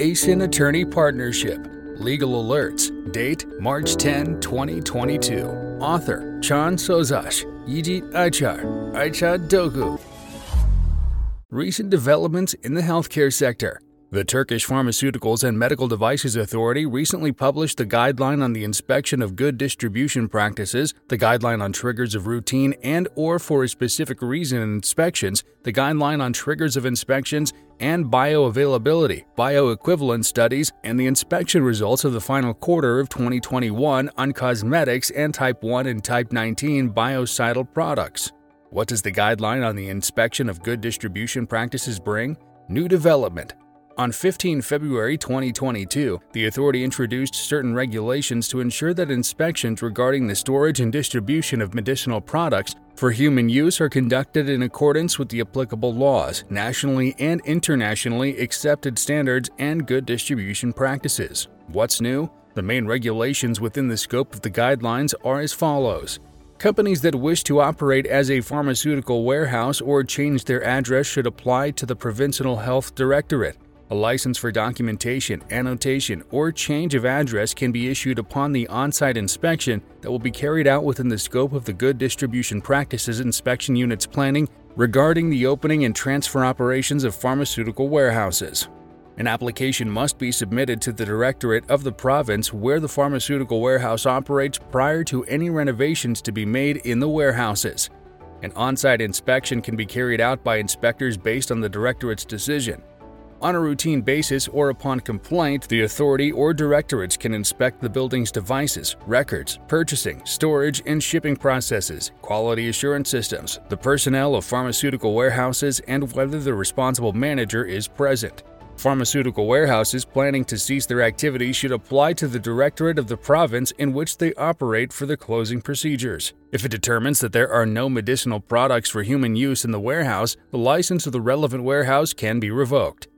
Asian Attorney Partnership. Legal Alerts. Date March 10, 2022. Author Chan Sozash, Yijit Aichar, Aichar Doku. Recent developments in the healthcare sector. The Turkish Pharmaceuticals and Medical Devices Authority recently published the Guideline on the Inspection of Good Distribution Practices, the Guideline on Triggers of Routine and/or for a Specific Reason Inspections, the Guideline on Triggers of Inspections and Bioavailability, Bioequivalence Studies, and the Inspection Results of the Final Quarter of 2021 on Cosmetics and Type 1 and Type 19 Biocidal Products. What does the Guideline on the Inspection of Good Distribution Practices bring? New development. On 15 February 2022, the authority introduced certain regulations to ensure that inspections regarding the storage and distribution of medicinal products for human use are conducted in accordance with the applicable laws, nationally and internationally accepted standards, and good distribution practices. What's new? The main regulations within the scope of the guidelines are as follows. Companies that wish to operate as a pharmaceutical warehouse or change their address should apply to the Provincial Health Directorate. A license for documentation, annotation, or change of address can be issued upon the on-site inspection that will be carried out within the scope of the Good Distribution Practices Inspection Unit's planning regarding the opening and transfer operations of pharmaceutical warehouses. An application must be submitted to the Directorate of the province where the pharmaceutical warehouse operates prior to any renovations to be made in the warehouses. An on-site inspection can be carried out by inspectors based on the Directorate's decision. On a routine basis or upon complaint, the authority or directorates can inspect the building's devices, records, purchasing, storage, and shipping processes, quality assurance systems, the personnel of pharmaceutical warehouses, and whether the responsible manager is present. Pharmaceutical warehouses planning to cease their activities should apply to the Directorate of the province in which they operate for the closing procedures. If it determines that there are no medicinal products for human use in the warehouse, the license of the relevant warehouse can be revoked.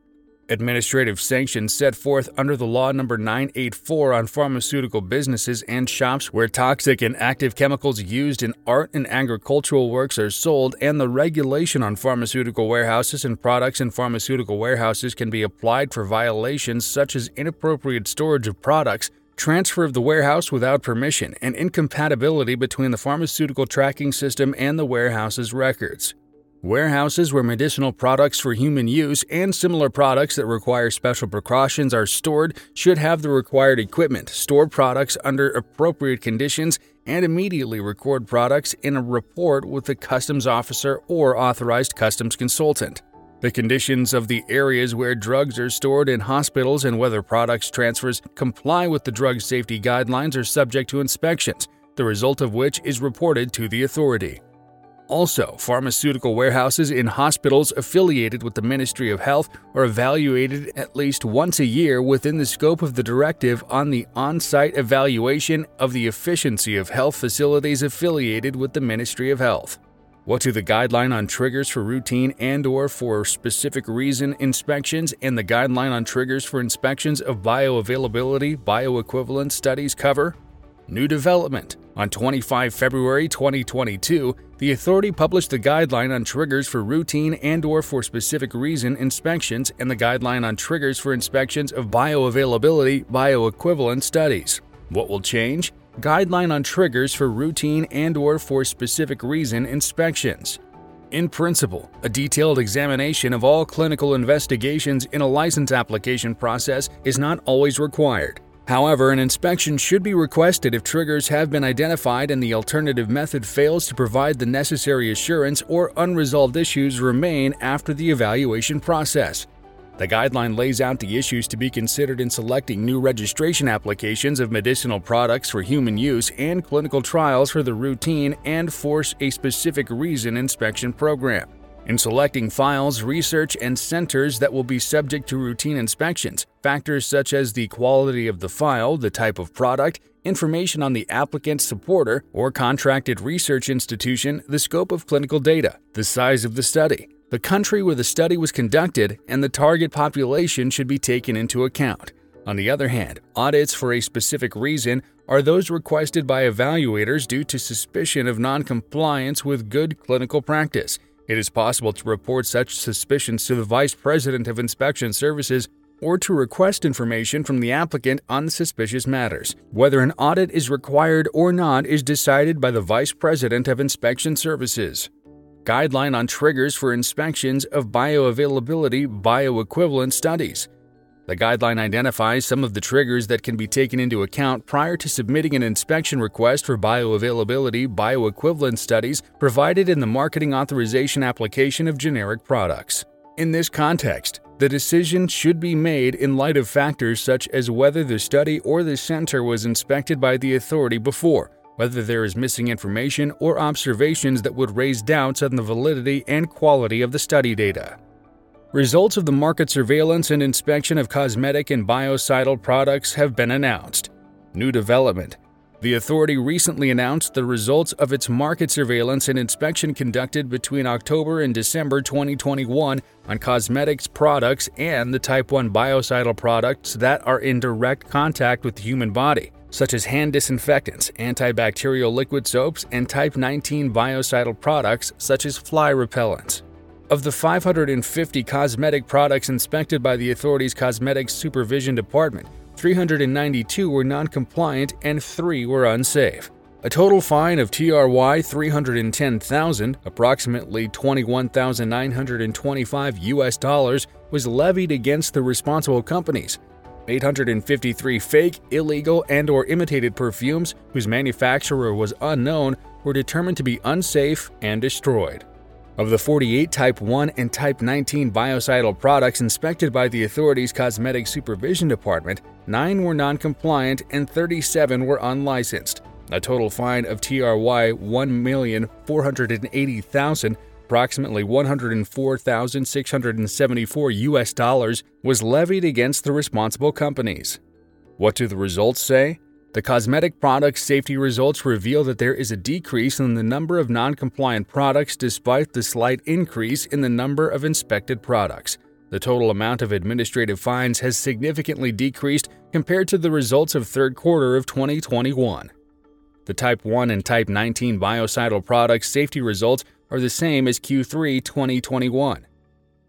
Administrative sanctions set forth under the Law No. 984 on pharmaceutical businesses and shops where toxic and active chemicals used in art and agricultural works are sold, and the regulation on pharmaceutical warehouses and products in pharmaceutical warehouses can be applied for violations such as inappropriate storage of products, transfer of the warehouse without permission, and incompatibility between the pharmaceutical tracking system and the warehouse's records. Warehouses where medicinal products for human use and similar products that require special precautions are stored should have the required equipment, store products under appropriate conditions, and immediately record products in a report with the customs officer or authorized customs consultant. The conditions of the areas where drugs are stored in hospitals and whether products transfers comply with the drug safety guidelines are subject to inspections, the result of which is reported to the authority. Also, pharmaceutical warehouses in hospitals affiliated with the Ministry of Health are evaluated at least once a year within the scope of the directive on the on-site evaluation of the efficiency of health facilities affiliated with the Ministry of Health. What do the Guideline on Triggers for Routine and/or for Specific Reason Inspections and the Guideline on Triggers for Inspections of Bioavailability, Bioequivalence Studies cover? New development. On 25 February 2022, the authority published the Guideline on Triggers for Routine and/or for Specific Reason Inspections and the Guideline on Triggers for Inspections of Bioavailability, Bioequivalence Studies. What will change? Guideline on Triggers for Routine and/or for Specific Reason Inspections. In principle, a detailed examination of all clinical investigations in a license application process is not always required. However, an inspection should be requested if triggers have been identified and the alternative method fails to provide the necessary assurance or unresolved issues remain after the evaluation process. The guideline lays out the issues to be considered in selecting new registration applications of medicinal products for human use and clinical trials for the routine and for a specific reason inspection program. In selecting files, research, and centers that will be subject to routine inspections, factors such as the quality of the file, the type of product, information on the applicant's supporter or contracted research institution, the scope of clinical data, the size of the study, the country where the study was conducted, and the target population should be taken into account. On the other hand, audits for a specific reason are those requested by evaluators due to suspicion of noncompliance with good clinical practice. It is possible to report such suspicions to the Vice President of Inspection Services or to request information from the applicant on suspicious matters. Whether an audit is required or not is decided by the Vice President of Inspection Services. Guideline on triggers for inspections of bioavailability, bioequivalent studies. The guideline identifies some of the triggers that can be taken into account prior to submitting an inspection request for bioavailability, bioequivalent studies provided in the marketing authorization application of generic products. In this context, the decision should be made in light of factors such as whether the study or the center was inspected by the authority before, whether there is missing information or observations that would raise doubts on the validity and quality of the study data. Results of the market surveillance and inspection of cosmetic and biocidal products have been announced. New development. The authority recently announced the results of its market surveillance and inspection conducted between October and December 2021 on cosmetics products and the Type 1 biocidal products that are in direct contact with the human body, such as hand disinfectants, antibacterial liquid soaps, and Type 19 biocidal products such as fly repellents. Of the 550 cosmetic products inspected by the authority's Cosmetics Supervision Department, 392 were non-compliant and 3 were unsafe. A total fine of TRY 310,000, approximately $21,925 US, was levied against the responsible companies. 853 fake, illegal, and/or imitated perfumes whose manufacturer was unknown were determined to be unsafe and destroyed. Of the 48 Type 1 and Type 19 biocidal products inspected by the authority's Cosmetic Supervision Department, 9 were non-compliant and 37 were unlicensed. A total fine of TRY 1,480,000, approximately $104,674 US, was levied against the responsible companies. What do the results say? The cosmetic product safety results reveal that there is a decrease in the number of non-compliant products despite the slight increase in the number of inspected products. The total amount of administrative fines has significantly decreased compared to the results of third quarter of 2021. The Type 1 and Type 19 biocidal product safety results are the same as Q3 2021.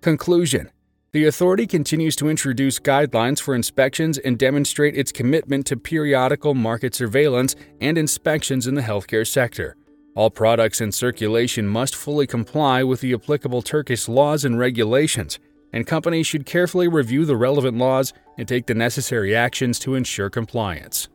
Conclusion. The authority continues to introduce guidelines for inspections and demonstrate its commitment to periodical market surveillance and inspections in the healthcare sector. All products in circulation must fully comply with the applicable Turkish laws and regulations, and companies should carefully review the relevant laws and take the necessary actions to ensure compliance.